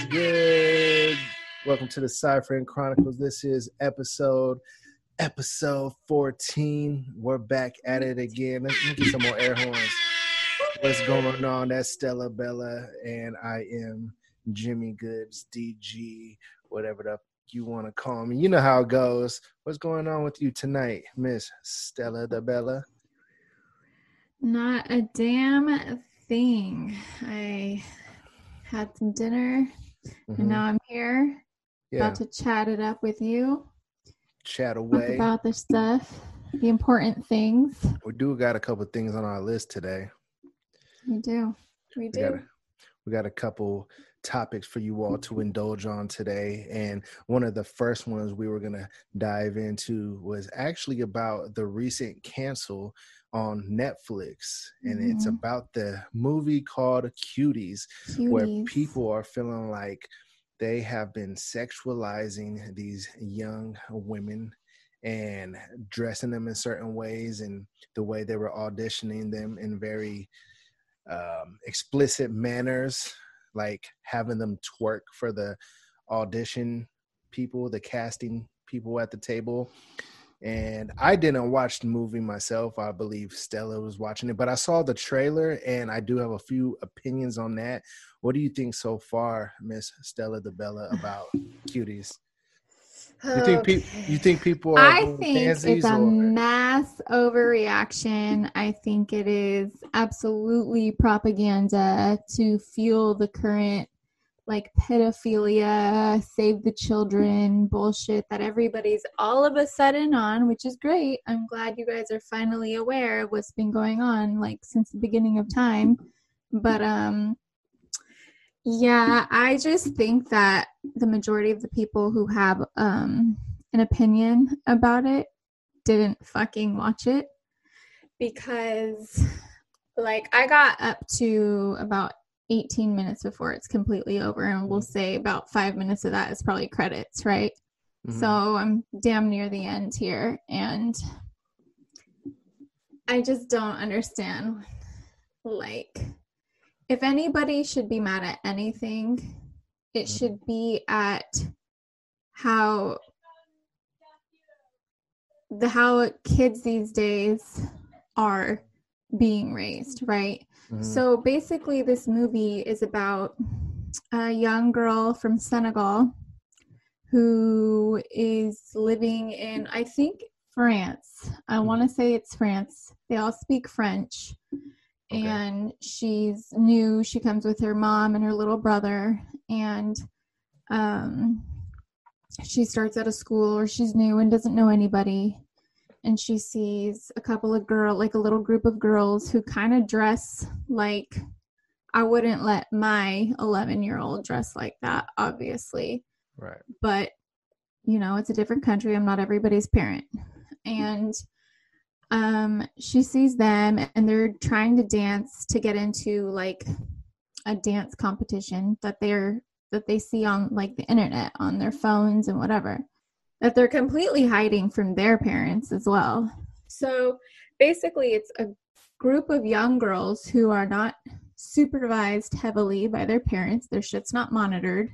What's good? Welcome to the Ciphering Chronicles. This is episode 14. We're back at it again. Let's get some more air horns. What's going on? That's Stella Bella, and I am Jimmy Goods, DG, whatever the you want to call me. You know how it goes. What's going on with you tonight, Miss Stella the Bella? Not a damn thing. I had some dinner, and now I'm here, about to chat it up with you. Chat away. Talk about the stuff, the important things. We do got a couple of things on our list today. We do. We got a couple topics for you all to indulge on today, and one of the first ones we were going to dive into was actually about the recent cancel on Netflix, and it's about the movie called Cuties, where people are feeling like they have been sexualizing these young women and dressing them in certain ways, and the way they were auditioning them in very explicit manners, like having them twerk for the audition people, the casting people at the table. And I didn't watch the movie myself. I believe Stella was watching it, but I saw the trailer, and I do have a few opinions on that. What do you think so far, Miss Stella the Bella, about Cuties? You think people are I think it's a mass overreaction. I think it is absolutely propaganda to fuel the current, like, pedophilia, save the children bullshit that everybody's all of a sudden on, which is great. I'm glad you guys are finally aware of what's been going on, like, since the beginning of time. But yeah, I just think that the majority of the people who have an opinion about it didn't fucking watch it, because, like, I got up to about 18 minutes before it's completely over, and we'll say about 5 minutes of that is probably credits, right? So I'm damn near the end here, and I just don't understand, like, if anybody should be mad at anything, it should be at how kids these days are being raised, right? So basically, this movie is about a young girl from Senegal who is living in, I think, France. I want to say it's France. They all speak French. Okay. And she's new. She comes with her mom and her little brother, and she starts at a school where she's new and doesn't know anybody, and she sees a couple of a little group of girls who kind of dress like, I wouldn't let my 11-year-old dress like that, obviously. Right. But, you know, it's a different country. I'm not everybody's parent. And she sees them, and they're trying to dance to get into, like, a dance competition that they see on, like, the internet, on their phones and whatever, that they're completely hiding from their parents as well. So basically, it's a group of young girls who are not supervised heavily by their parents. Their shit's not monitored.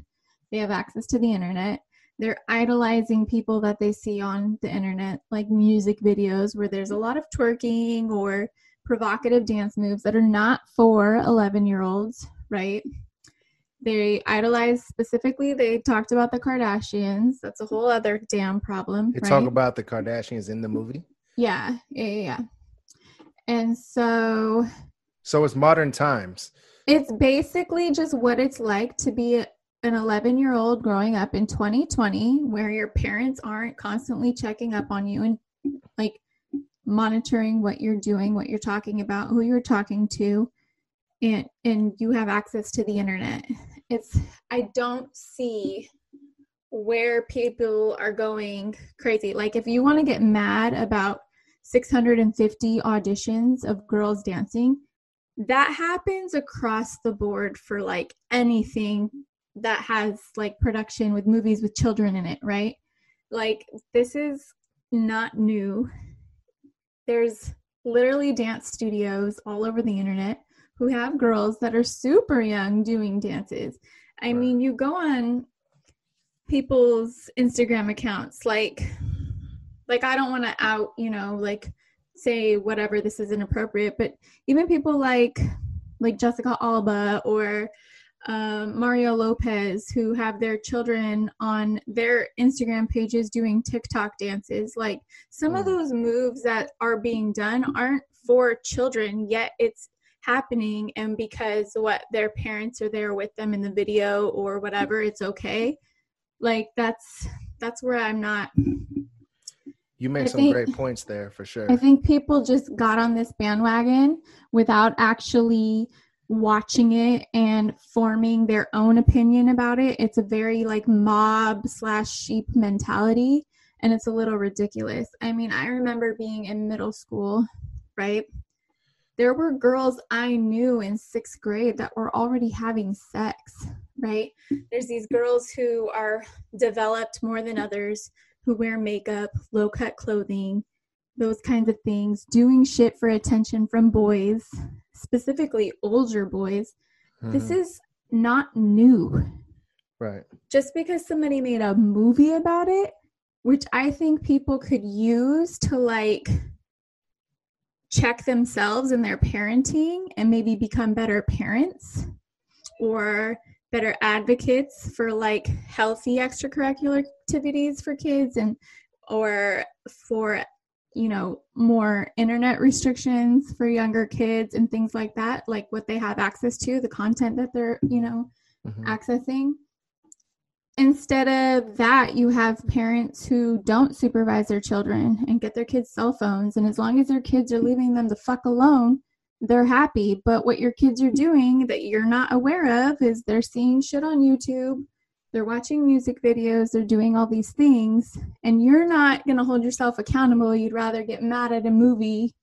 They have access to the internet. They're idolizing people that they see on the internet, like music videos where there's a lot of twerking or provocative dance moves that are not for 11-year-olds, right? They idolize, specifically, they talked about the Kardashians. That's a whole other damn problem. They talk about the Kardashians in the movie? Yeah. And so it's modern times. It's basically just what it's like to be an 11-year-old growing up in 2020, where your parents aren't constantly checking up on you and, like, monitoring what you're doing, what you're talking about, who you're talking to, and you have access to the internet. It's, I don't see where people are going crazy. Like, if you want to get mad about 650 auditions of girls dancing, that happens across the board for, like, anything that has, like, production with movies with children in it, right? Like, this is not new. There's literally dance studios all over the internet who have girls that are super young doing dances. I mean, you go on people's Instagram accounts, like I don't want to out, you know, like say whatever, this is inappropriate, but even people like Jessica Alba or Mario Lopez, who have their children on their Instagram pages doing TikTok dances, like some of those moves that are being done aren't for children, yet it's happening, and because what, their parents are there with them in the video or whatever, it's okay. Like that's where I'm not. You make some great points there for sure. I think people just got on this bandwagon without actually watching it and forming their own opinion about it. It's a very like mob/sheep mentality, and it's a little ridiculous. I mean, I remember being in middle school, right? There were girls I knew in 6th grade that were already having sex, right? There's these girls who are developed more than others, who wear makeup, low-cut clothing, those kinds of things, doing shit for attention from boys, specifically older boys. This is not new. Right. Just because somebody made a movie about it, which I think people could use to like check themselves in their parenting and maybe become better parents or better advocates for like healthy extracurricular activities for kids, and or for, you know, more internet restrictions for younger kids and things like that, like what they have access to, the content that they're, you know, accessing. Instead of that, you have parents who don't supervise their children and get their kids cell phones. And as long as their kids are leaving them the fuck alone, they're happy. But what your kids are doing that you're not aware of is they're seeing shit on YouTube. They're watching music videos. They're doing all these things. And you're not going to hold yourself accountable. You'd rather get mad at a movie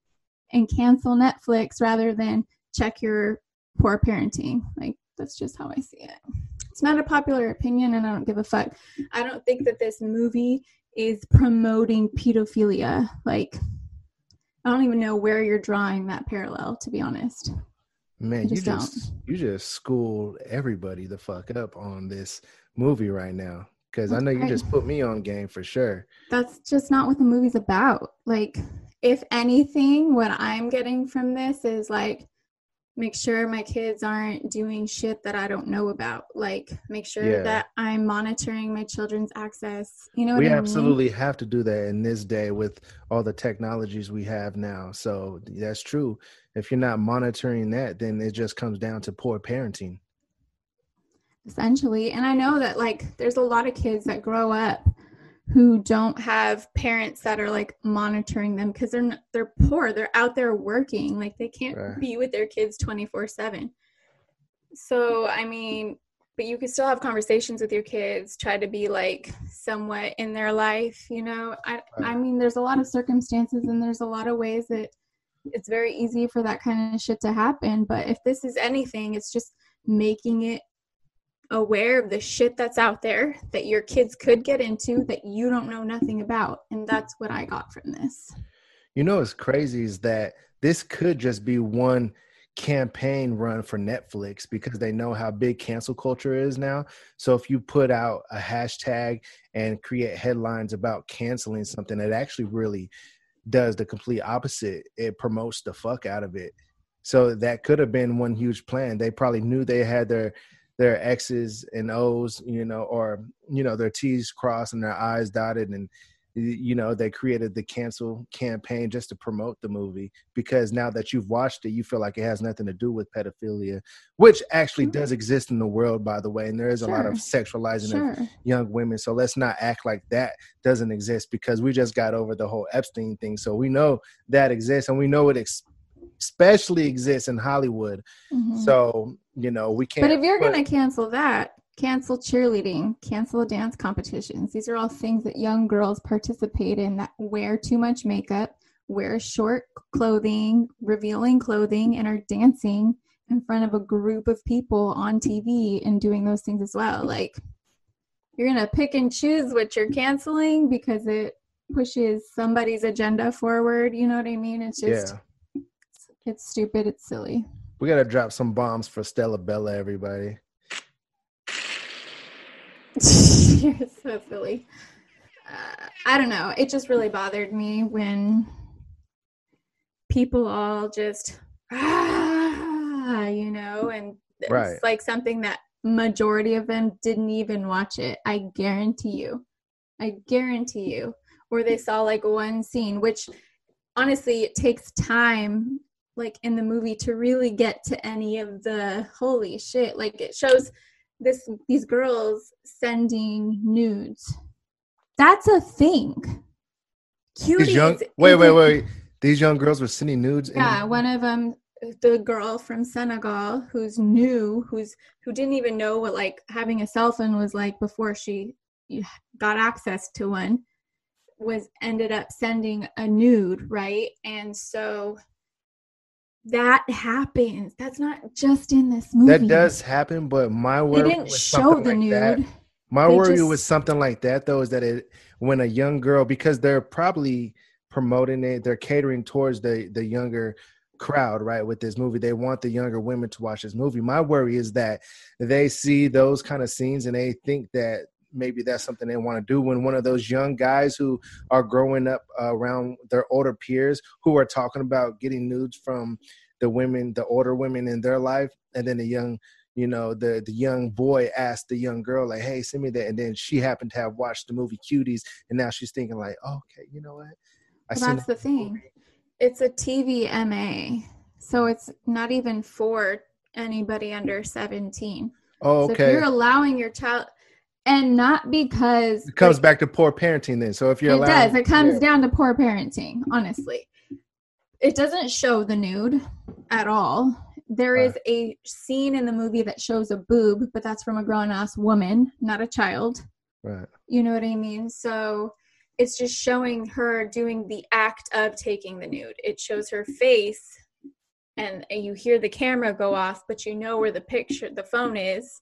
and cancel Netflix rather than check your poor parenting. Like, that's just how I see it. It's not a popular opinion, and I don't give a fuck. I don't think that this movie is promoting pedophilia. Like, I don't even know where you're drawing that parallel, to be honest. Man, you just schooled everybody the fuck up on this movie right now, because I know you just put me on game for sure. That's just not what the movie's about. Like, if anything, what I'm getting from this is like, make sure my kids aren't doing shit that I don't know about. Like, make sure that I'm monitoring my children's access. You know what I mean? We absolutely have to do that in this day with all the technologies we have now. So that's true. If you're not monitoring that, then it just comes down to poor parenting. Essentially. And I know that, like, there's a lot of kids that grow up who don't have parents that are like monitoring them, because they're poor, they're out there working, like they can't be with their kids 24/7. So I mean, but you can still have conversations with your kids, try to be like somewhat in their life, you know. I mean, there's a lot of circumstances and there's a lot of ways that it's very easy for that kind of shit to happen. But if this is anything, it's just making it aware of the shit that's out there that your kids could get into that you don't know nothing about. And that's what I got from this. You know, what's crazy is that this could just be one campaign run for Netflix, because they know how big cancel culture is now. So if you put out a hashtag and create headlines about canceling something, it actually really does the complete opposite. It promotes the fuck out of it. So that could have been one huge plan. They probably knew they had their X's and O's, you know, or, you know, their T's crossed and their I's dotted. And, you know, they created the cancel campaign just to promote the movie, because now that you've watched it, you feel like it has nothing to do with pedophilia, which actually does exist in the world, by the way. And there is a lot of sexualizing of young women. So let's not act like that doesn't exist, because we just got over the whole Epstein thing. So we know that exists, and we know it especially exists in Hollywood. So, you know, we can't. But if you're going to cancel that, cancel cheerleading, cancel dance competitions. These are all things that young girls participate in that wear too much makeup, wear short clothing, revealing clothing, and are dancing in front of a group of people on TV and doing those things as well. Like, you're going to pick and choose what you're canceling because it pushes somebody's agenda forward. You know what I mean? It's just, it's stupid. It's silly. We got to drop some bombs for Stella Bella, everybody. You're so silly. I don't know. It just really bothered me when people all just, you know, and it's right. Like something that majority of them didn't even watch it. I guarantee you. Or they saw like one scene, which honestly, it takes time like in the movie to really get to any of the holy shit. Like it shows these girls sending nudes. That's a thing. Cuties. Wait. These young girls were sending nudes. Yeah, one of them, the girl from Senegal, who's new, who didn't even know what like having a cell phone was like before she got access to one, ended up sending a nude, right? And so that happens. That's not just in this movie. That does happen, but my worry didn't show the nude. My worry with something like that, though, is that when a young girl, because they're probably promoting it, they're catering towards the younger crowd, right? With this movie, they want the younger women to watch this movie. My worry is that they see those kind of scenes and they think that maybe that's something they want to do, when one of those young guys who are growing up around their older peers who are talking about getting nudes from the women, the older women in their life. And then the young boy asked the young girl, like, hey, send me that. And then she happened to have watched the movie Cuties. And now she's thinking like, oh, okay, you know what? That's the thing. It's a TVMA. So it's not even for anybody under 17. Oh, okay. So if you're allowing your child... And not because... It comes back to poor parenting then. So if you're allowed... It does. It comes down to poor parenting, honestly. It doesn't show the nude at all. There is a scene in the movie that shows a boob, but that's from a grown-ass woman, not a child. Right. You know what I mean? So it's just showing her doing the act of taking the nude. It shows her face, and you hear the camera go off, but you know where the phone is.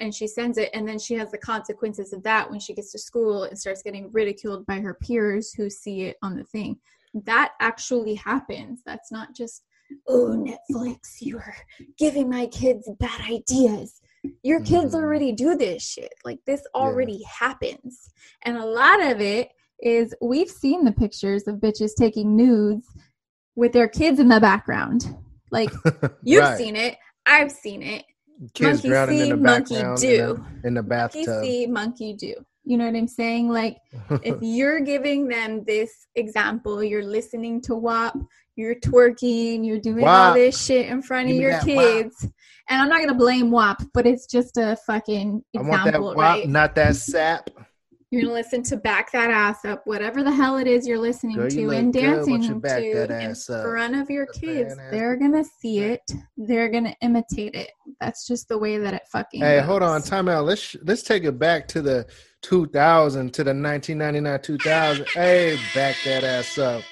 And she sends it, and then she has the consequences of that when she gets to school and starts getting ridiculed by her peers who see it on the thing. That actually happens. That's not just, oh, Netflix, you are giving my kids bad ideas. Your kids already do this shit. Like, this already happens. And a lot of it is we've seen the pictures of bitches taking nudes with their kids in the background. Like, you've seen it. I've seen it. Kids monkey drowning see, in the background monkey do. In the bathtub. Monkey see, monkey do. You know what I'm saying? Like, if you're giving them this example, you're listening to WAP, you're twerking, you're doing WAP. All this shit in front of your kids. WAP. And I'm not going to blame WAP, but it's just a fucking example, I want that WAP, right? Not that sap. You're going to listen to Back That Ass Up, whatever the hell it is you're listening to and dancing to in front of your kids. They're going to see it. They're going to imitate it. That's just the way that it fucking goes. Hey, hold on. Time out. Let's take it back to the 2000, to the 1999, 2000. Hey, Back That Ass Up.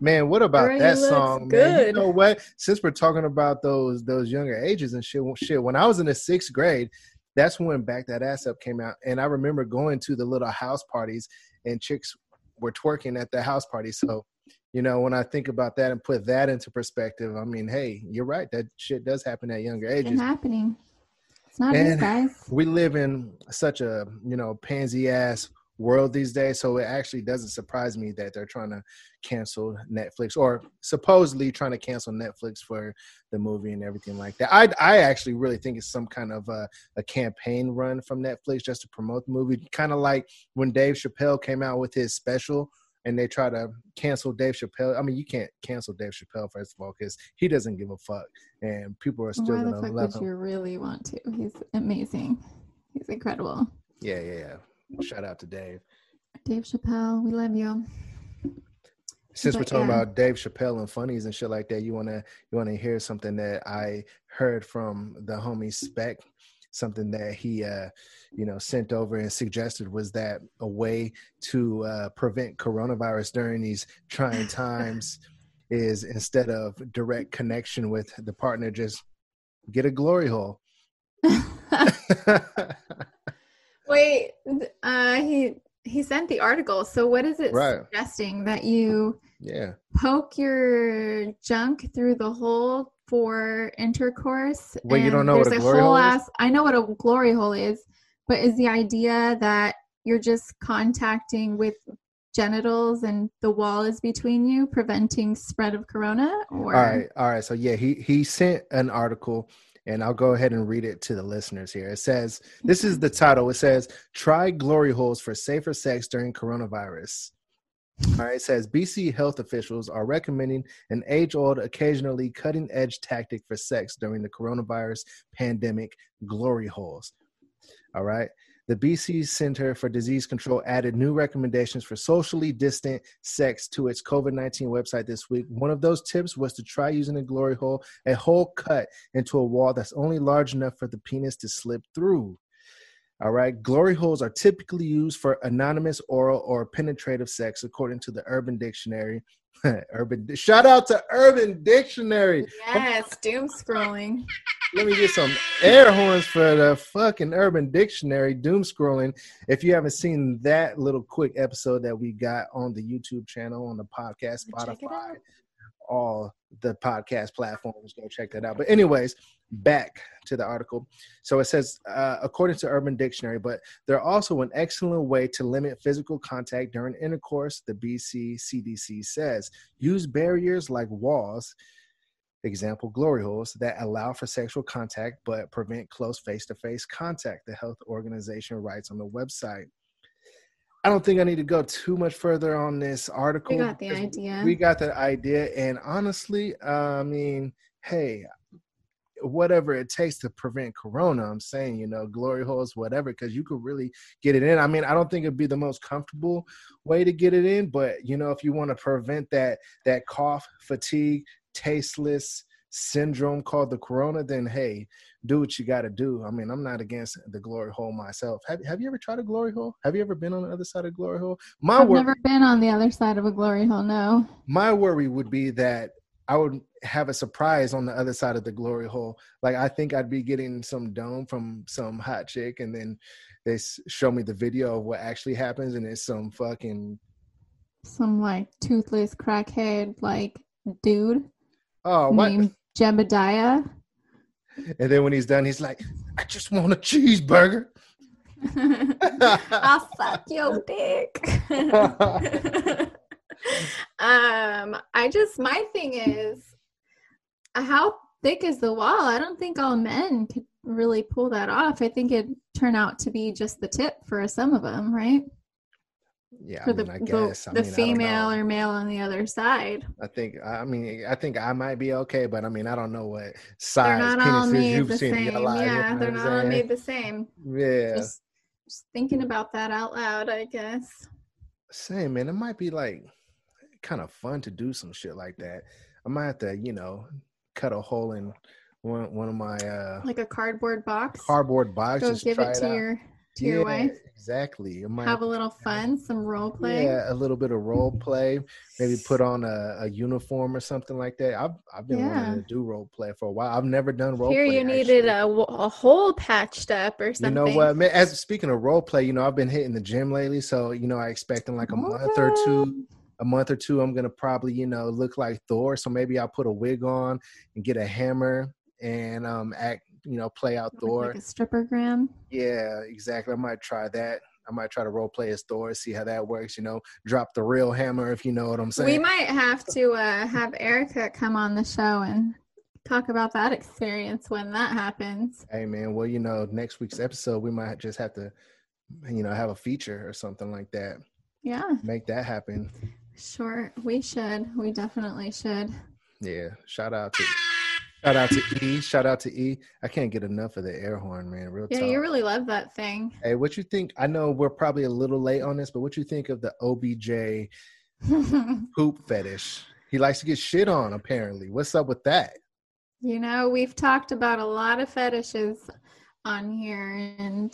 Man, what about that song, man? You know what? Since we're talking about those younger ages and shit, when I was in the 6th grade, that's when Back That Ass Up came out. And I remember going to the little house parties and chicks were twerking at the house party. So, you know, when I think about that and put that into perspective, I mean, hey, you're right. That shit does happen at younger ages. It's happening. It's not you guys. We live in such a, you know, pansy ass world these days. So it actually doesn't surprise me that they're trying to cancel Netflix, or supposedly trying to cancel Netflix for the movie and everything like that. I actually really think it's some kind of a campaign run from Netflix just to promote the movie. Kind of like when Dave Chappelle came out with his special and they try to cancel Dave Chappelle. I mean, you can't cancel Dave Chappelle, first of all, because he doesn't give a fuck and people are still going to love him. You really want to. He's amazing. He's incredible. Yeah. Shout out to Dave Chappelle. We love you. Since we're talking about Dave Chappelle and funnies and shit like that, you wanna hear something that I heard from the homie Spec? Something that he, sent over and suggested was that a way to prevent coronavirus during these trying times is, instead of direct connection with the partner, just get a glory hole. Wait, he sent the article. So what is it suggesting? That you poke your junk through the hole for intercourse? Well, you don't know what a glory hole is? I know what a glory hole is, but is the idea that you're just contacting with genitals and the wall is between you, preventing spread of corona? Or all right. So yeah, he sent an article, and I'll go ahead and read it to the listeners here. It says, this is the title. It says, "Try glory holes for safer sex during coronavirus." All right, it says, BC health officials are recommending an age-old, occasionally cutting-edge tactic for sex during the coronavirus pandemic, glory holes. All right. The BC Center for Disease Control added new recommendations for socially distant sex to its COVID-19 website this week. One of those tips was to try using a glory hole, a hole cut into a wall that's only large enough for the penis to slip through. All right. Glory holes are typically used for anonymous oral or penetrative sex, according to the Urban Dictionary. Shout out to Urban Dictionary. Yes, doom scrolling. Let me get some air horns for the fucking Urban Dictionary, doom scrolling. If you haven't seen that little quick episode that we got on the YouTube channel, on the podcast, Spotify, all the podcast platforms, go check that out. But anyways, back to the article. So it says, according to Urban Dictionary, but they're also an excellent way to limit physical contact during intercourse, the BC CDC says. Use barriers like walls, example glory holes, that allow for sexual contact but prevent close face-to-face contact, the health organization writes on the website. I don't think I need to go too much further on this article. We got the idea. And honestly, I mean, hey, whatever it takes to prevent corona, I'm saying, you know, glory holes, whatever, because you could really get it in. I mean, I don't think it'd be the most comfortable way to get it in, but, you know, if you want to prevent that cough, fatigue, tasteless syndrome called the corona, then hey, do what you got to do. I mean, I'm not against the glory hole myself. Have you ever tried a glory hole? Have you ever been on the other side of a glory hole? I've never been on the other side of a glory hole, no. My worry would be that I would have a surprise on the other side of the glory hole. Like, I think I'd be getting some dome from some hot chick, and then they show me the video of what actually happens, and it's some fucking... some, like, toothless crackhead, like, dude. Oh, named Jebediah. And then when he's done, he's like, I just want a cheeseburger. I'll suck your dick. My thing is, how thick is the wall? I don't think all men could really pull that off. I think it'd turn out to be just the tip for some of them, right? Yeah, for the female or male on the other side. I think I might be okay, but I mean, I don't know what size penises you've seen in your life. Yeah, they're not all made the same. Yeah. Just thinking about that out loud, I guess. Same, man. It might be like kind of fun to do some shit like that. I might have to, you know, cut a hole in one of my like a cardboard box. Go give it to your wife. Exactly. Have a little fun, some role play. Yeah, a little bit of role play. Maybe put on a uniform or something like that. I've been wanting to do role play for a while. I've never done role play. Here you needed a hole patched up or something. You know what? Man, speaking of role play, you know, I've been hitting the gym lately, so you know, I expect in like a month or two, I'm gonna probably, you know, look like Thor. So maybe I'll put a wig on and get a hammer and act. You know, play out Thor. Like a strippergram. Yeah, exactly. I might try that. I might try to role play as Thor, see how that works, you know, drop the real hammer, if you know what I'm saying. We might have to have Erica come on the show and talk about that experience when that happens. Hey, man. Well, you know, next week's episode, we might just have to, you know, have a feature or something like that. Yeah. Make that happen. Sure. We should. We definitely should. Yeah. Shout out to E. I can't get enough of the air horn, man. Real talk. Yeah, you really love that thing. Hey, what you think? I know we're probably a little late on this, but what you think of the OBJ poop fetish? He likes to get shit on, apparently. What's up with that? You know, we've talked about a lot of fetishes on here. And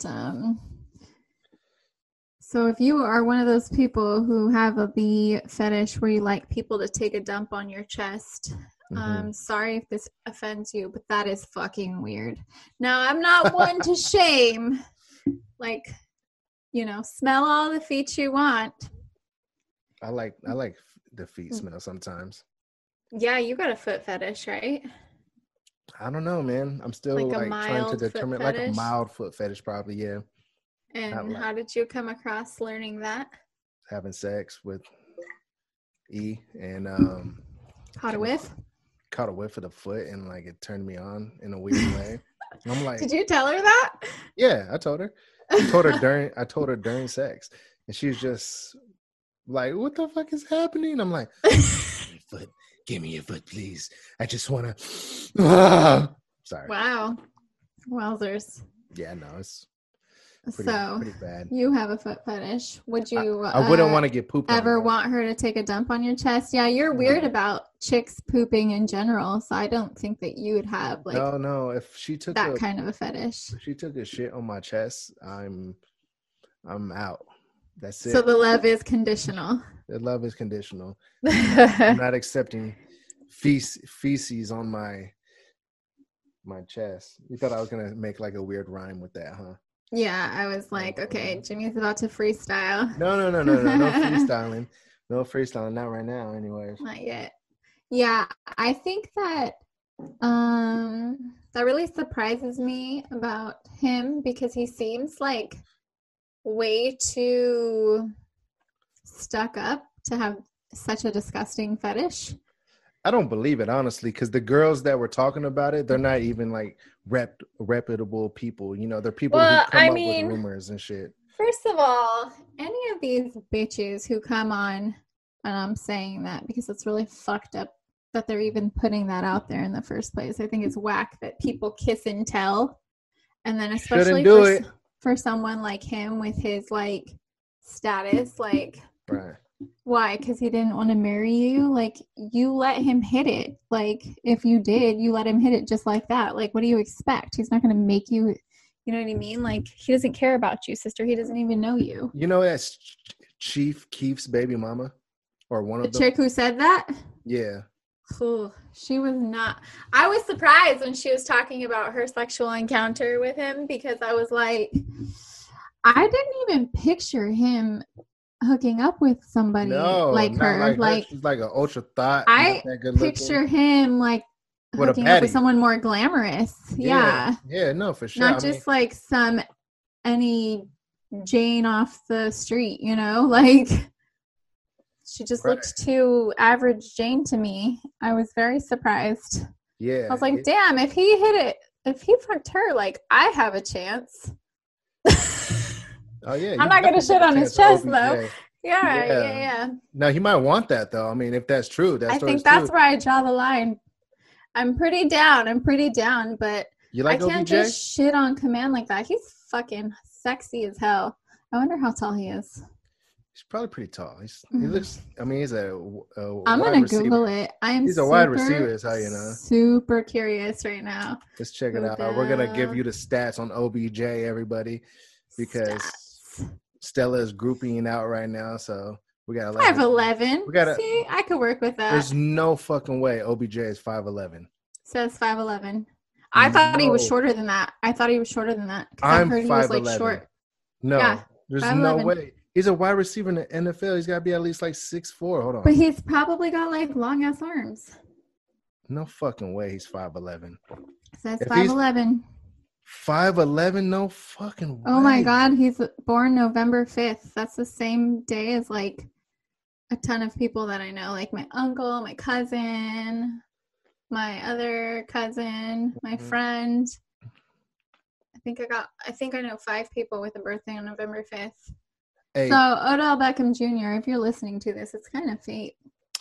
so if you are one of those people who have a bee fetish where you like people to take a dump on your chest... sorry if this offends you, but that is fucking weird. Now, I'm not one to shame. Like, you know, smell all the feet you want. I like the feet smell sometimes. Yeah, you got a foot fetish, right? I don't know, man. I'm still like trying to determine, like a mild foot fetish, probably. Yeah. And how did you come across learning that? Having sex with E, and caught a whiff. Caught a whiff of the foot, and like it turned me on in a weird way. And I'm like, did you tell her that? Yeah, I told her. I told her during sex, and she was just like, "What the fuck is happening?" I'm like, give me your foot, please. I just want to. Sorry. Wow. Wowzers. Yeah, no, it's pretty bad. You have a foot fetish. Would you? I wouldn't want to get pooped. Ever want her to take a dump on your chest? Yeah, you're weird about chicks pooping in general, so I don't think that you would have like. No. If she took that kind of a fetish, if she took a shit on my chest, I'm out. That's it. So the love is conditional. The love is conditional. I'm not accepting feces on my chest. You thought I was gonna make like a weird rhyme with that, huh? Yeah, I was like, okay, Jimmy's about to freestyle. No, freestyling. No freestyling, not right now, anyways. Not yet. Yeah, I think that that really surprises me about him because he seems like way too stuck up to have such a disgusting fetish. I don't believe it, honestly, because the girls that were talking about it, they're not even like reputable people. You know, they're people who come up with rumors and shit. First of all, any of these bitches who come on, and I'm saying that because it's really fucked up that they're even putting that out there in the first place. I think it's whack that people kiss and tell, and then especially for someone like him with his like status, like right. Why? Because he didn't want to marry you. Like you let him hit it. Like if you did, you let him hit it just like that. Like what do you expect? He's not going to make you. You know what I mean? Like he doesn't care about you, sister. He doesn't even know you. You know that's Chief Keef's baby mama, or one of the chick who said that. Yeah. Ooh, she was not. I was surprised when she was talking about her sexual encounter with him because I was like, I didn't even picture him hooking up with somebody her. Like she's like an ultra thought. I picture him like hooking up with someone more glamorous. Yeah. Yeah, no, for sure. Not just like any Jane off the street, you know, like. She just looked too average Jane to me. I was very surprised. Yeah. I was like, damn, if he hit it, if he fucked her, like, I have a chance. Oh, yeah. I'm not going to shit on his chest, though. Yeah. No, he might want that, though. I mean, if that's true. I think that's where I draw the line. I'm pretty down, but I can't just shit on command like that. He's fucking sexy as hell. I wonder how tall he is. He's probably pretty tall. He looks. I mean, he's a I'm gonna receiver. Google it. He's a wide receiver. Is how you know. Super curious right now. Let's check it out. We're gonna give you the stats on OBJ, everybody, because Stella is grouping out right now. So we got 11. 5'11". See, I could work with that. There's no fucking way OBJ is 5'11". Says 5'11". I thought he was shorter than that. I'm 5'11". Like, short. No, yeah, there's 5'11". No way. He's a wide receiver in the NFL. He's got to be at least like 6'4". Hold on. But he's probably got like long ass arms. No fucking way. He's 5'11". Says 5'11". 5'11", no fucking way. Oh my God. He's born November 5th. That's the same day as like a ton of people that I know, like my uncle, my cousin, my other cousin, my friend. I think I know 5 people with a birthday on November 5th. Hey. So, Odell Beckham Jr., if you're listening to this, it's kind of fate.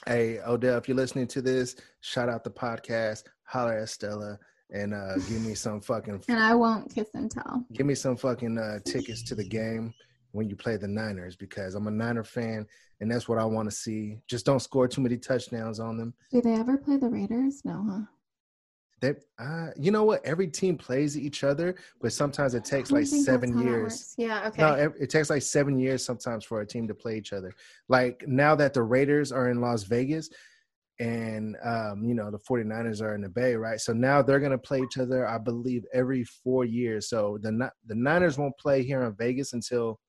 Hey, Odell, if you're listening to this, shout out the podcast, holler at Stella, and give me some fucking... and I won't kiss and tell. Give me some fucking tickets to the game when you play the Niners, because I'm a Niner fan, and that's what I want to see. Just don't score too many touchdowns on them. Do they ever play the Raiders? No, huh? You know what? Every team plays each other, but sometimes it takes like 7 years. Yeah, okay. No, it takes like 7 years sometimes for a team to play each other. Like now that the Raiders are in Las Vegas and, you know, the 49ers are in the Bay, right? So now they're going to play each other, I believe, every 4 years. So the Niners won't play here in Vegas until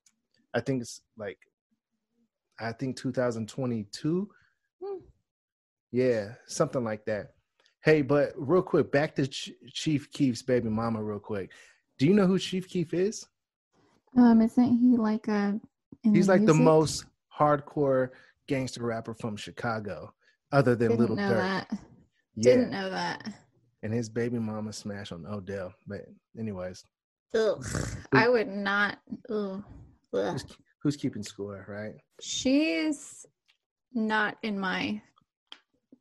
I think 2022. Yeah, something like that. Hey, but real quick, back to Chief Keef's baby mama real quick. Do you know who Chief Keef is? Isn't he like a? He's like music? The most hardcore gangster rapper from Chicago, other than Lil Durk. Yeah. Didn't know that. And his baby mama smash on Odell. But anyways. Ugh. I would not. Ugh. Who's keeping score, right? She's not in my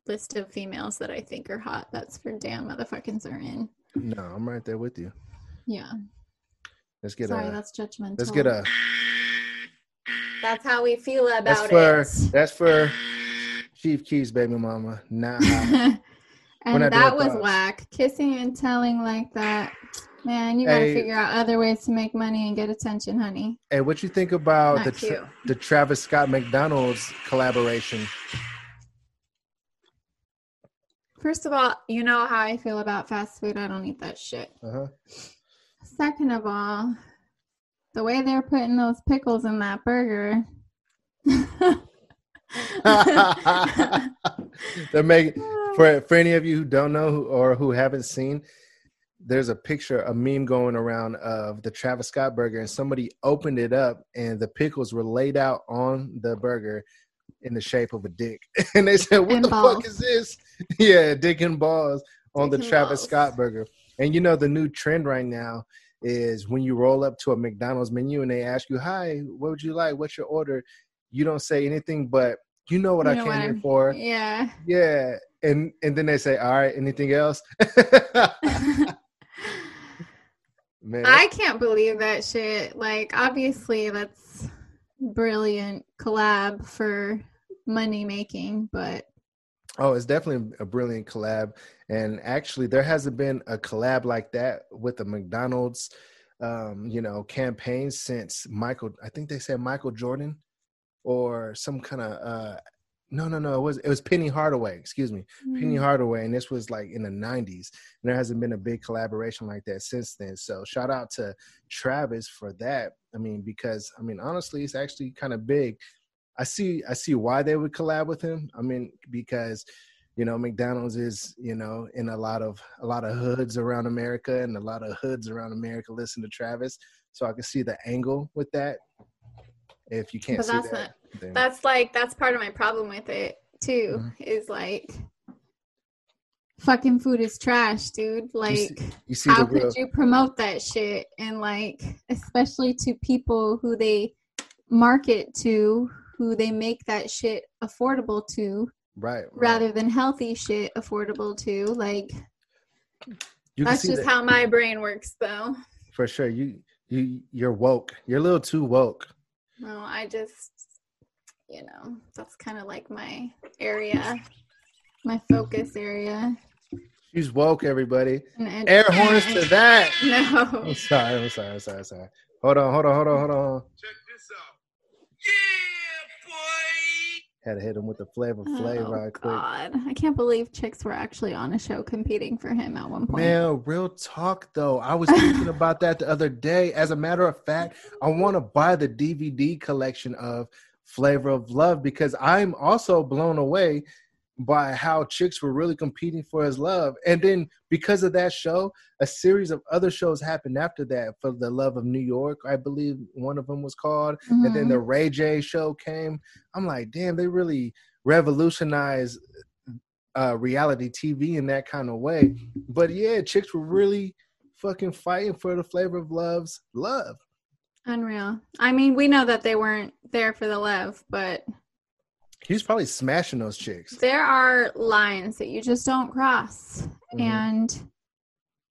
list of females that I think are hot. That's for damn motherfuckers are in. No, I'm right there with you. Yeah. Let's get Sorry, that's judgmental. Let's get a... That's how we feel about it. That's for Chief Keef's baby mama. Nah. And that was whack. Kissing and telling like that. Man, you gotta figure out other ways to make money and get attention, honey. Hey, what you think about the Travis Scott McDonald's collaboration? First of all, you know how I feel about fast food. I don't eat that shit. Uh-huh. Second of all, the way they're putting those pickles in that burger. They're making for any of you who don't know who haven't seen. There's a picture, a meme going around of the Travis Scott burger, and somebody opened it up, and the pickles were laid out on the burger in the shape of a dick. And they said, what the fuck is this? Yeah, dick and balls on the Travis Scott burger. And you know, the new trend right now is when you roll up to a McDonald's menu and they ask you, hi, what would you like? What's your order? You don't say anything, but you know what I came here for. Yeah. Yeah. And then they say, all right, anything else? Man. I can't believe that shit. Like, obviously, that's brilliant collab for money making, but... Oh, it's definitely a brilliant collab. And actually, there hasn't been a collab like that with a McDonald's, campaign since Michael Jordan or some kind of... It was Penny Hardaway, excuse me. Mm-hmm. Penny Hardaway, and this was like in the 90s. And there hasn't been a big collaboration like that since then. So shout out to Travis for that. I mean, because, I mean, honestly, it's actually kind of big. I see why they would collab with him. I mean, because, you know, McDonald's is, you know, in a lot of hoods around America, and a lot of hoods around America listen to Travis. So I can see the angle with that. If you can't see that. That's part of my problem with it too, mm-hmm. is like fucking food is trash, dude. Like, you see how could you promote that shit? And like, especially to people who they market to, who they make that shit affordable to, right? Rather than healthy shit affordable to, like, that's just how my brain works though. For sure. You're woke. You're a little too woke. No, I just, you know, that's kind of like my area, my focus area. She's woke, everybody. Air horns to that. No. I'm sorry. Hold on. Check this out. Yeah, boy. Had to hit him with the Flavor right quick. Oh, God. I can't believe chicks were actually on a show competing for him at one point. Man, real talk, though. I was thinking about that the other day. As a matter of fact, I want to buy the DVD collection of Flavor of Love, because I'm also blown away by how chicks were really competing for his love. And then because of that show, a series of other shows happened after that. For the Love of New York, I believe one of them was called. Mm-hmm. And then the Ray J show came. I'm like, damn, they really revolutionized reality TV in that kind of way. But yeah, chicks were really fucking fighting for the Flavor of Love's love. Unreal. I mean, we know that they weren't there for the love, but he's probably smashing those chicks. There are lines that you just don't cross. Mm-hmm. And,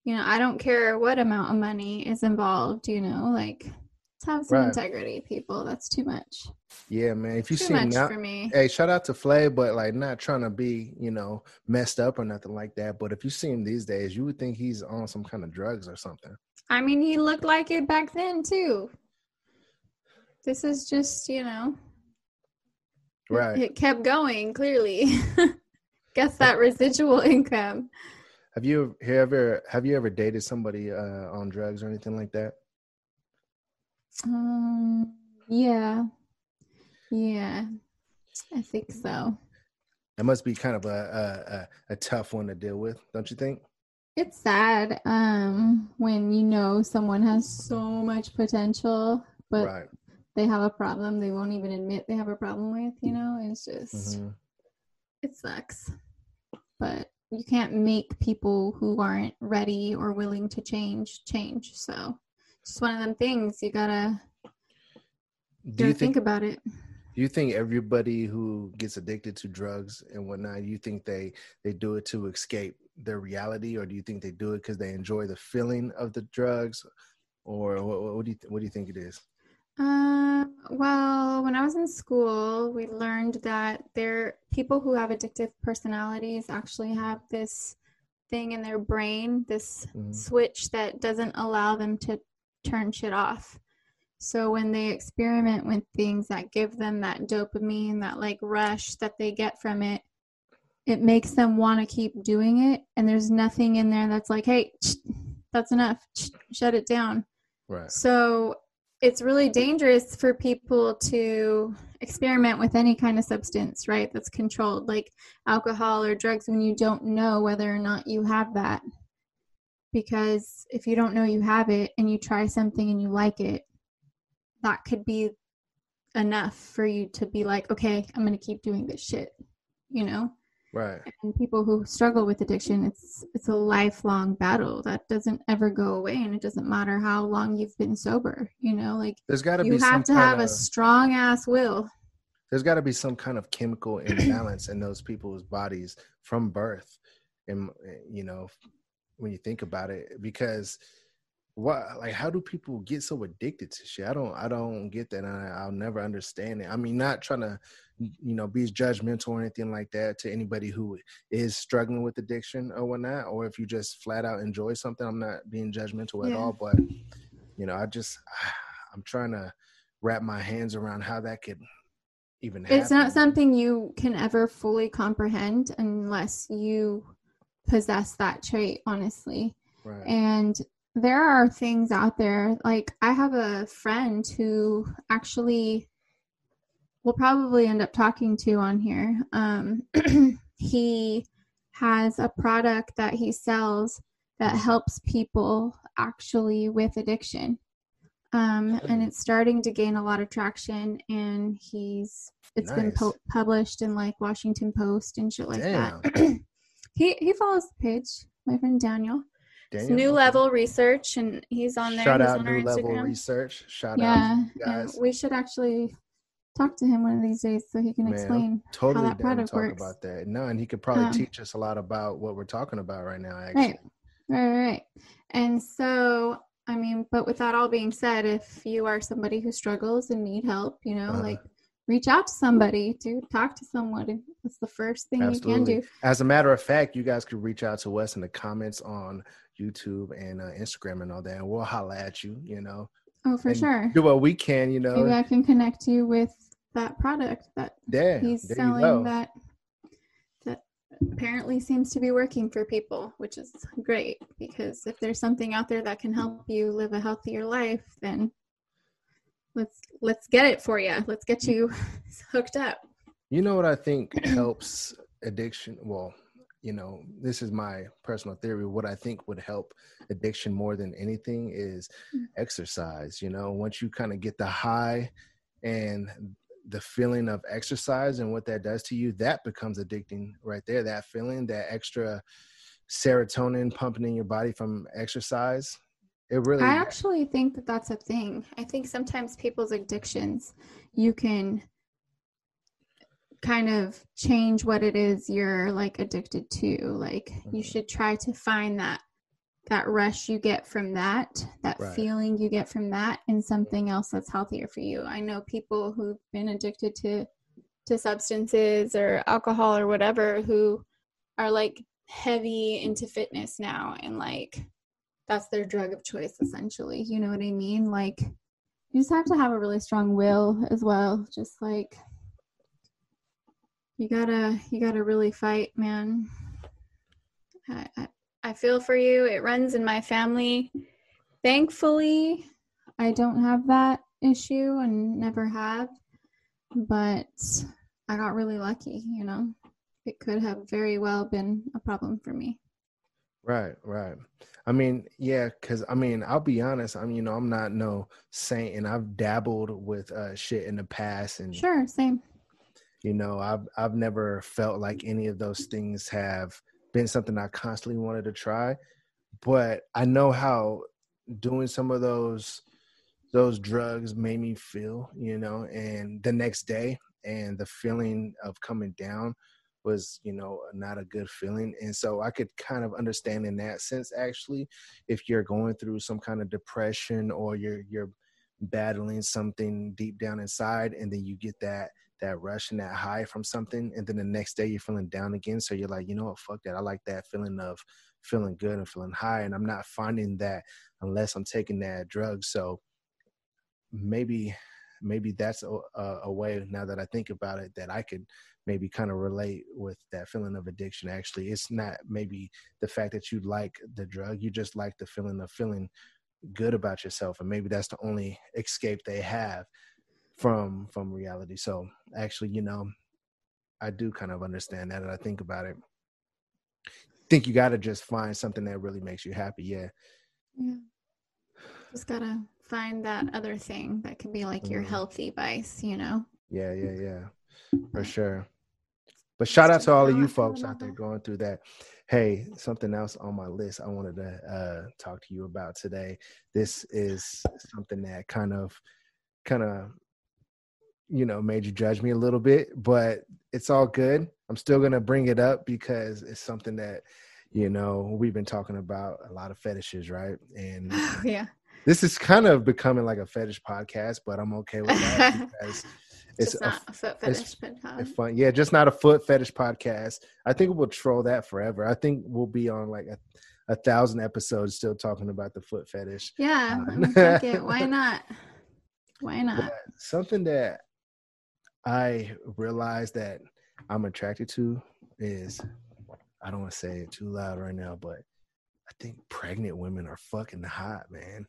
you know, I don't care what amount of money is involved, you know, like, let's have some integrity, people. That's too much. Yeah, man. If you see now, for me. Hey, shout out to Flay, but like, not trying to be, you know, messed up or nothing like that. But if you see him these days, you would think he's on some kind of drugs or something. I mean, he looked like it back then too. This is just, you know, right. It kept going, clearly. Guess that residual income. Have you ever dated somebody on drugs or anything like that? Yeah, I think so. That must be kind of a tough one to deal with, don't you think? It's sad when you know someone has so much potential but right. they have a problem they won't even admit they have a problem with, you know? It's just, mm-hmm. it sucks. But you can't make people who aren't ready or willing to change. So it's just one of them things. You gotta think about it. Do you think everybody who gets addicted to drugs and whatnot, you think they do it to escape their reality, or do you think they do it because they enjoy the feeling of the drugs, or what do you think it is? Well, when I was in school, we learned that people who have addictive personalities actually have this thing in their brain, this mm-hmm. switch that doesn't allow them to turn shit off. So when they experiment with things that give them that dopamine, that like rush that they get from it, it makes them want to keep doing it. And there's nothing in there that's like, hey, that's enough. Shut it down. Right. So it's really dangerous for people to experiment with any kind of substance, right? That's controlled, like alcohol or drugs, when you don't know whether or not you have that. Because if you don't know you have it and you try something and you like it, that could be enough for you to be like, okay, I'm going to keep doing this shit, you know? Right. And people who struggle with addiction, it's a lifelong battle that doesn't ever go away, and it doesn't matter how long you've been sober, you know? Like, you have to have a strong ass will. There's got to be some kind of chemical imbalance in those people's bodies from birth. And, you know, when you think about it, because how do people get so addicted to shit? I don't get that. I'll never understand it. I mean, not trying to, you know, be judgmental or anything like that to anybody who is struggling with addiction or whatnot, or if you just flat out enjoy something, I'm not being judgmental at all, but you know, I'm trying to wrap my hands around how that could even happen. It's not something you can ever fully comprehend unless you possess that trait, honestly. Right. And there are things out there, like I have a friend who actually we'll probably end up talking to on here. He has a product that he sells that helps people actually with addiction. And it's starting to gain a lot of traction, and it's been published in like Washington Post and shit like that. He follows the page, my friend Daniel. It's New Level Research, and he's on there. Shout out New Level Research. Shout out, guys. Yeah, we should actually talk to him one of these days so he can explain how that product works. About that. No, and he could probably teach us a lot about what we're talking about right now, actually. Right. And so, I mean, but with that all being said, if you are somebody who struggles and need help, you know, like, reach out to somebody, dude. Talk to someone. It's the first thing you can do. As a matter of fact, you guys could reach out to us in the comments on YouTube and Instagram and all that, and we'll holla at you, you know. Oh, for sure. Do what we can, you know. Maybe I can connect you with that product that he's selling that apparently seems to be working for people, which is great, because if there's something out there that can help you live a healthier life, then let's get it for you. Let's get you hooked up. You know what I think helps addiction? Well, you know, this is my personal theory. What I think would help addiction more than anything is exercise. You know, once you kind of get the high and the feeling of exercise and what that does to you, that becomes addicting right there. That feeling, that extra serotonin pumping in your body from exercise. It really. I actually think that that's a thing. I think sometimes people's addictions, you can kind of change what it is you're like addicted to. Like you should try to find that rush you get from that feeling you get from that, and something else that's healthier for you. I know people who've been addicted to substances or alcohol or whatever, who are like heavy into fitness now, and like that's their drug of choice essentially. You know what I mean? Like you just have to have a really strong will as well. Just like you gotta really fight, man. I feel for you. It runs in my family. Thankfully, I don't have that issue and never have, but I got really lucky, you know. It could have very well been a problem for me. Right, right. I mean, yeah, because I mean, I'll be honest. I mean, you know, I'm not no saint, and I've dabbled with shit in the past, and sure, same. You know, I've never felt like any of those things have been something I constantly wanted to try, but I know how doing some of those drugs made me feel, you know, and the next day, and the feeling of coming down was, you know, not a good feeling. And so I could kind of understand in that sense, actually, if you're going through some kind of depression or you're battling something deep down inside, and then you get that rush and that high from something, and then the next day you're feeling down again. So you're like, you know what, fuck that. I like that feeling of feeling good and feeling high, and I'm not finding that unless I'm taking that drug. So maybe that's a way, now that I think about it, that I could maybe kind of relate with that feeling of addiction. Actually, it's not maybe the fact that you like the drug, you just like the feeling of feeling good about yourself, and maybe that's the only escape they have from reality. So actually, you know, I do kind of understand that, and I think about it. I think you got to just find something that really makes you happy. Yeah. Just got to find that other thing that can be like your healthy vice, you know? Yeah. For sure. But shout out to all of you folks out there going through that. Hey, something else on my list I wanted to talk to you about today. This is something that kind of, you know, made you judge me a little bit, but it's all good. I'm still going to bring it up because it's something that, you know, we've been talking about a lot of fetishes, right? And yeah. This is kind of becoming like a fetish podcast, but I'm okay with that because it's not a foot fetish podcast. Fun. Yeah, just not a foot fetish podcast. I think we'll troll that forever. I think we'll be on like a 1,000 episodes still talking about the foot fetish. Yeah, fuck it. Why not? Why not? But something that I realized that I'm attracted to is, I don't want to say it too loud right now, but I think pregnant women are fucking hot, man.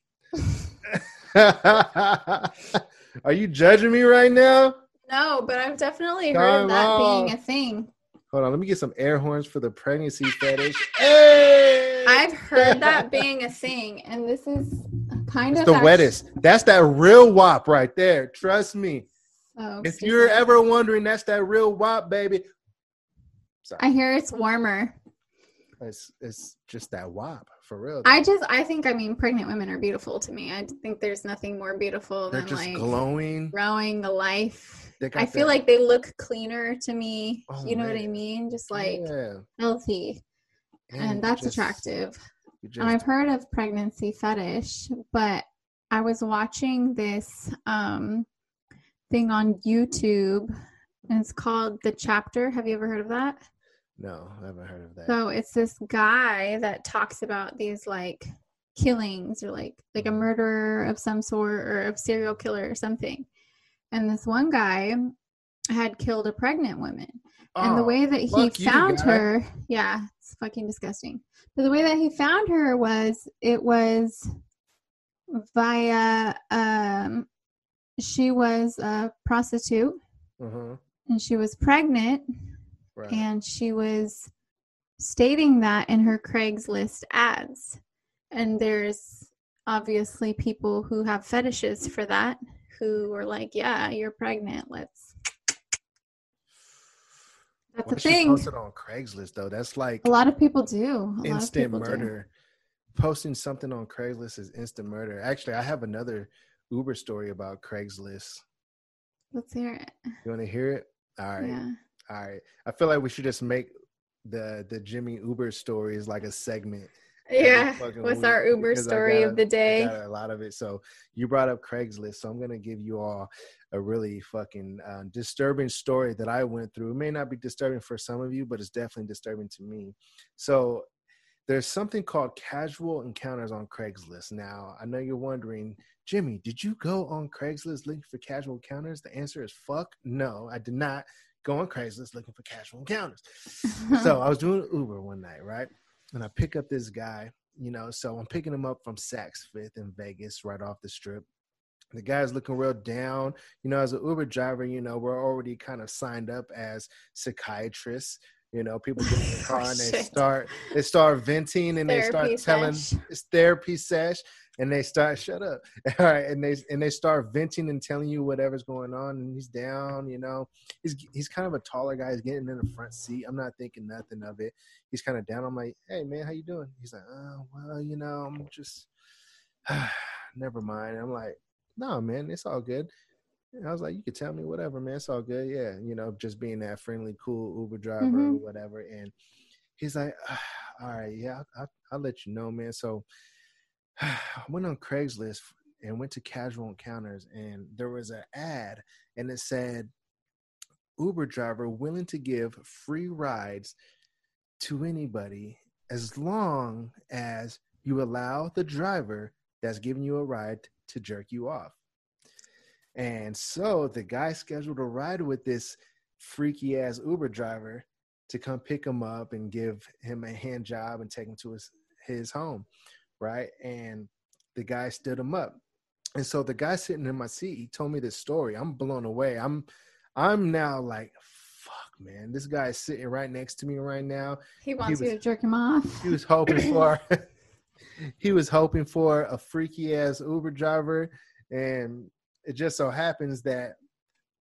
Are you judging me right now? No, but I've definitely heard of that being a thing. Hold on, let me get some air horns for the pregnancy fetish. Hey! I've heard that being a thing, and this is kind of the wettest. That's that real WAP right there. Trust me. Oh, if you're ever wondering, that's that real WAP, baby. Sorry. I hear it's warmer. It's just that WAP. For real. I think pregnant women are beautiful to me. I think there's nothing more beautiful than just like glowing, growing the life. I feel like they look cleaner to me. Oh, you know what I mean? Just like healthy. And that's attractive. And I've heard of pregnancy fetish, but I was watching this thing on YouTube, and it's called The Chapter. Have you ever heard of that? No, I haven't heard of that. So it's this guy that talks about these like killings or like a murderer of some sort or a serial killer or something. And this one guy had killed a pregnant woman. And the way that he found her, yeah, it's fucking disgusting. But the way that he found her was via she was a prostitute, and she was pregnant. Right. And she was stating that in her Craigslist ads. And there's obviously people who have fetishes for that, who were like, yeah, you're pregnant. That's a thing. Posted on Craigslist, though. That's like a lot of people do. Instant murder. Posting something on Craigslist is instant murder. Actually, I have another Uber story about Craigslist. Let's hear it. You want to hear it? All right. Yeah. All right. I feel like we should just make the Jimmy Uber stories like a segment. Yeah. What's our Uber story of the day? I got a lot of it. So you brought up Craigslist. So I'm going to give you all a really fucking disturbing story that I went through. It may not be disturbing for some of you, but it's definitely disturbing to me. So there's something called casual encounters on Craigslist. Now, I know you're wondering, Jimmy, did you go on Craigslist looking for casual encounters? The answer is fuck no, I did not. Going Craigslist looking for casual encounters. So I was doing Uber one night, right? And I pick up this guy, you know, so I'm picking him up from Saks Fifth in Vegas right off the strip. The guy's looking real down. You know, as an Uber driver, you know, we're already kind of signed up as psychiatrists. You know, people get in the car and they start venting and they start telling it's therapy sesh and they start shut up. All right, and they start venting and telling you whatever's going on, and he's down, you know. He's kind of a taller guy, he's getting in the front seat. I'm not thinking nothing of it. He's kind of down. I'm like, "Hey man, how you doing?" He's like, "Oh, well, you know, I'm just never mind." And I'm like, "No, man, it's all good." I was like, you could tell me whatever, man. It's all good. Yeah. You know, just being that friendly, cool Uber driver or whatever. And he's like, all right, yeah, I'll let you know, man. So I went on Craigslist and went to Casual Encounters, and there was an ad and it said, Uber driver willing to give free rides to anybody as long as you allow the driver that's giving you a ride to jerk you off. And so the guy scheduled a ride with this freaky ass Uber driver to come pick him up and give him a hand job and take him to his home. Right. And the guy stood him up. And so the guy sitting in my seat, he told me this story. I'm blown away. I'm now like, fuck, man, this guy is sitting right next to me right now. He wants you to jerk him off. He was hoping for, a freaky ass Uber driver. And it just so happens that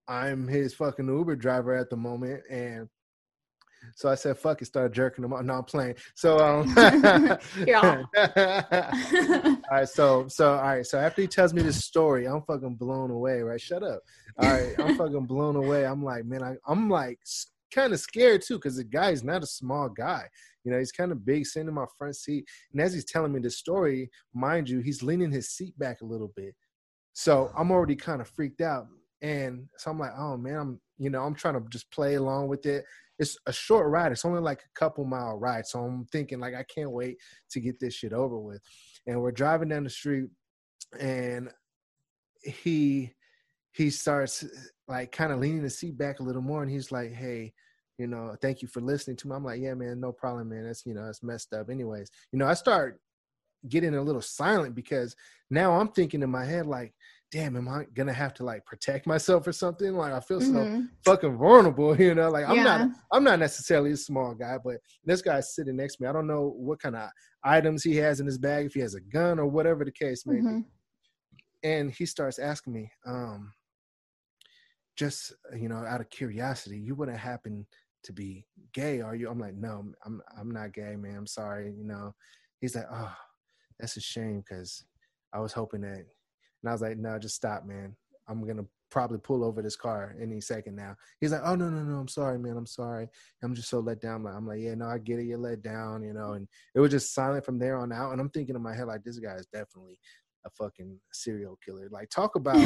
I'm his fucking Uber driver at the moment. And so I said, fuck it, start jerking him off. No, I'm playing. So, All right. So after he tells me this story, I'm fucking blown away, right? Shut up. All right. I'm fucking blown away. I'm like, man, I'm like kind of scared too, because the guy is not a small guy. You know, he's kind of big, sitting in my front seat. And as he's telling me this story, mind you, he's leaning his seat back a little bit. So I'm already kind of freaked out. And so I'm like, oh man, I'm trying to just play along with it. It's a short ride. It's only like a couple mile ride. So I'm thinking like, I can't wait to get this shit over with. And we're driving down the street, and he starts like kind of leaning the seat back a little more. And he's like, hey, you know, thank you for listening to me. I'm like, yeah, man, no problem, man. That's, you know, it's messed up anyways. You know, I start getting a little silent because now I'm thinking in my head like, damn, am I gonna have to like protect myself or something? Like I feel so fucking vulnerable, you know? Like I'm not necessarily a small guy, but this guy's sitting next to me. I don't know what kind of items he has in his bag, if he has a gun or whatever the case may be. And he starts asking me, just, you know, out of curiosity, you wouldn't happen to be gay, are you? I'm like, no, I'm not gay, man. I'm sorry, you know. He's like, oh, that's a shame, because I was hoping that, and I was like, no, just stop, man. I'm going to probably pull over this car any second now. He's like, oh, no, I'm sorry, man. I'm sorry. I'm just so let down. I'm like, yeah, no, I get it. You're let down, you know, and it was just silent from there on out. And I'm thinking in my head, like, this guy is definitely a fucking serial killer. Like, talk about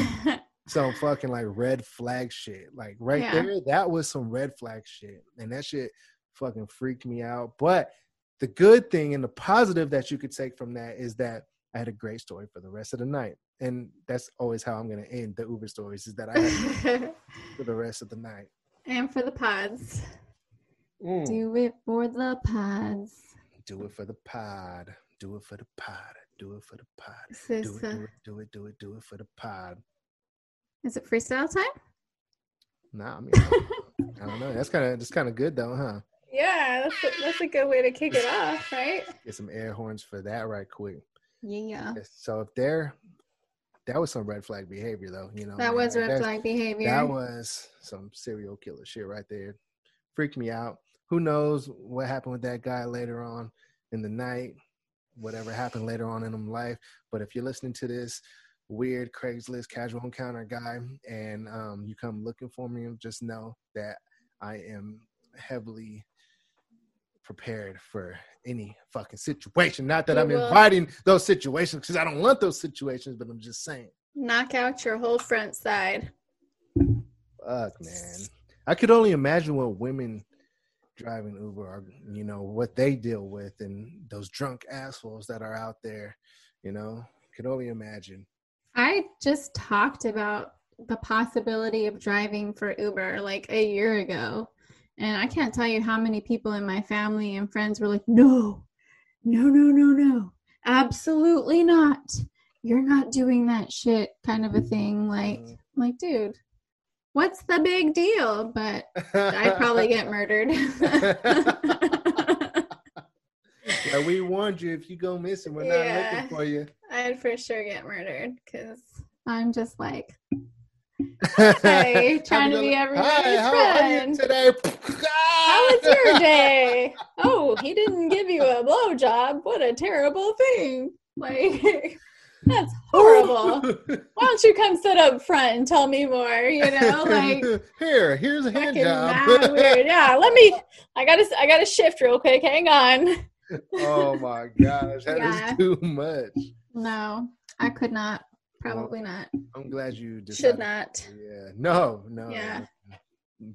some fucking like red flag shit. Like there, that was some red flag shit. And that shit fucking freaked me out. But the good thing and the positive that you could take from that is that I had a great story for the rest of the night. And that's always how I'm going to end the Uber stories, is that I had for the rest of the night. And for the pods. Do it for the pods. Do it for the pod. Do it for the pod. Do it for the pod. Do it for the pod. Is it freestyle time? Nah, I mean, I don't know. That's kind of good though, huh? Yeah, that's a good way to kick it off, right? Get some air horns for that right quick. Yeah. So that was some red flag behavior though, you know. That was red flag behavior. That was some serial killer shit right there. Freaked me out. Who knows what happened with that guy later on in the night, whatever happened later on in his life. But if you're listening to this weird Craigslist casual encounter guy and you come looking for me, just know that I am heavily prepared for any fucking situation. Not that I'm inviting those situations, because I don't want those situations, but I'm just saying. Knock out your whole front side. Fuck, man. I could only imagine what women driving Uber are, you know, what they deal with, and those drunk assholes that are out there, you know, could only imagine. I just talked about the possibility of driving for Uber like a year ago. And I can't tell you how many people in my family and friends were like, no, absolutely not. You're not doing that shit kind of a thing. Like, dude, what's the big deal? But I probably get murdered. Yeah, we warned you, if you go missing, we're not looking for you. I'd for sure get murdered because I'm just like, hey, trying to be everybody's friend. How are you today? How was your day? Oh, he didn't give you a blowjob. What a terrible thing. Like, that's horrible. Why don't you come sit up front and tell me more, you know? Like, here's a hand job. Weird. Yeah, I gotta shift real quick. Hang on. Oh my gosh, that is too much. No, I could not. Probably not. I'm glad you decided. Should not. Yeah. No. Yeah.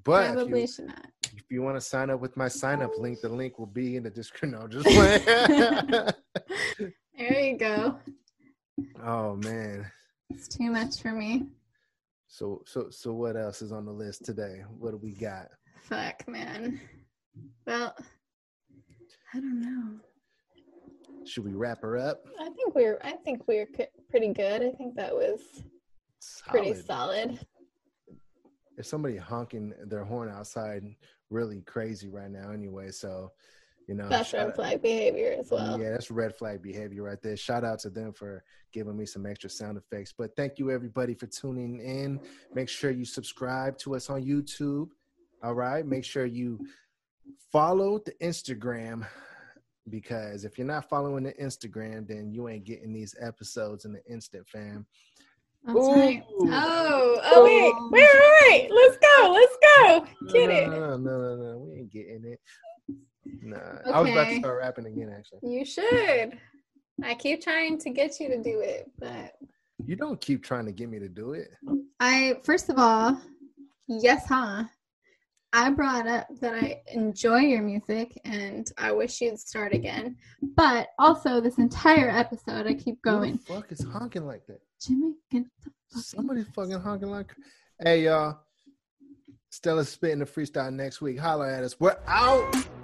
But probably should not. If you want to sign up with my sign up link, the link will be in the description. No, just playing. There you go. Oh man, it's too much for me. So what else is on the list today? What do we got? Fuck, man. Well, I don't know. Should we wrap her up? I think we're pretty good. I think that was pretty solid. There's somebody honking their horn outside really crazy right now anyway, so you know. That's red flag behavior as well. Yeah, that's red flag behavior right there. Shout out to them for giving me some extra sound effects. But thank you everybody for tuning in. Make sure you subscribe to us on YouTube. All right. Make sure you follow the Instagram, because if you're not following the Instagram, then you ain't getting these episodes in the instant, fam. That's right. Oh, wait. Let's go. Get it. No, we ain't getting it. Nah, okay. I was about to start rapping again, actually. You should. I keep trying to get you to do it, but... You don't keep trying to get me to do it. First of all, yes, huh? I brought up that I enjoy your music and I wish you'd start again. But also this entire episode, I keep going. Who the fuck is honking like that? Jimmy, get the fuck. Somebody fucking honking like... Hey, y'all. Stella's spitting the freestyle next week. Holler at us. We're out!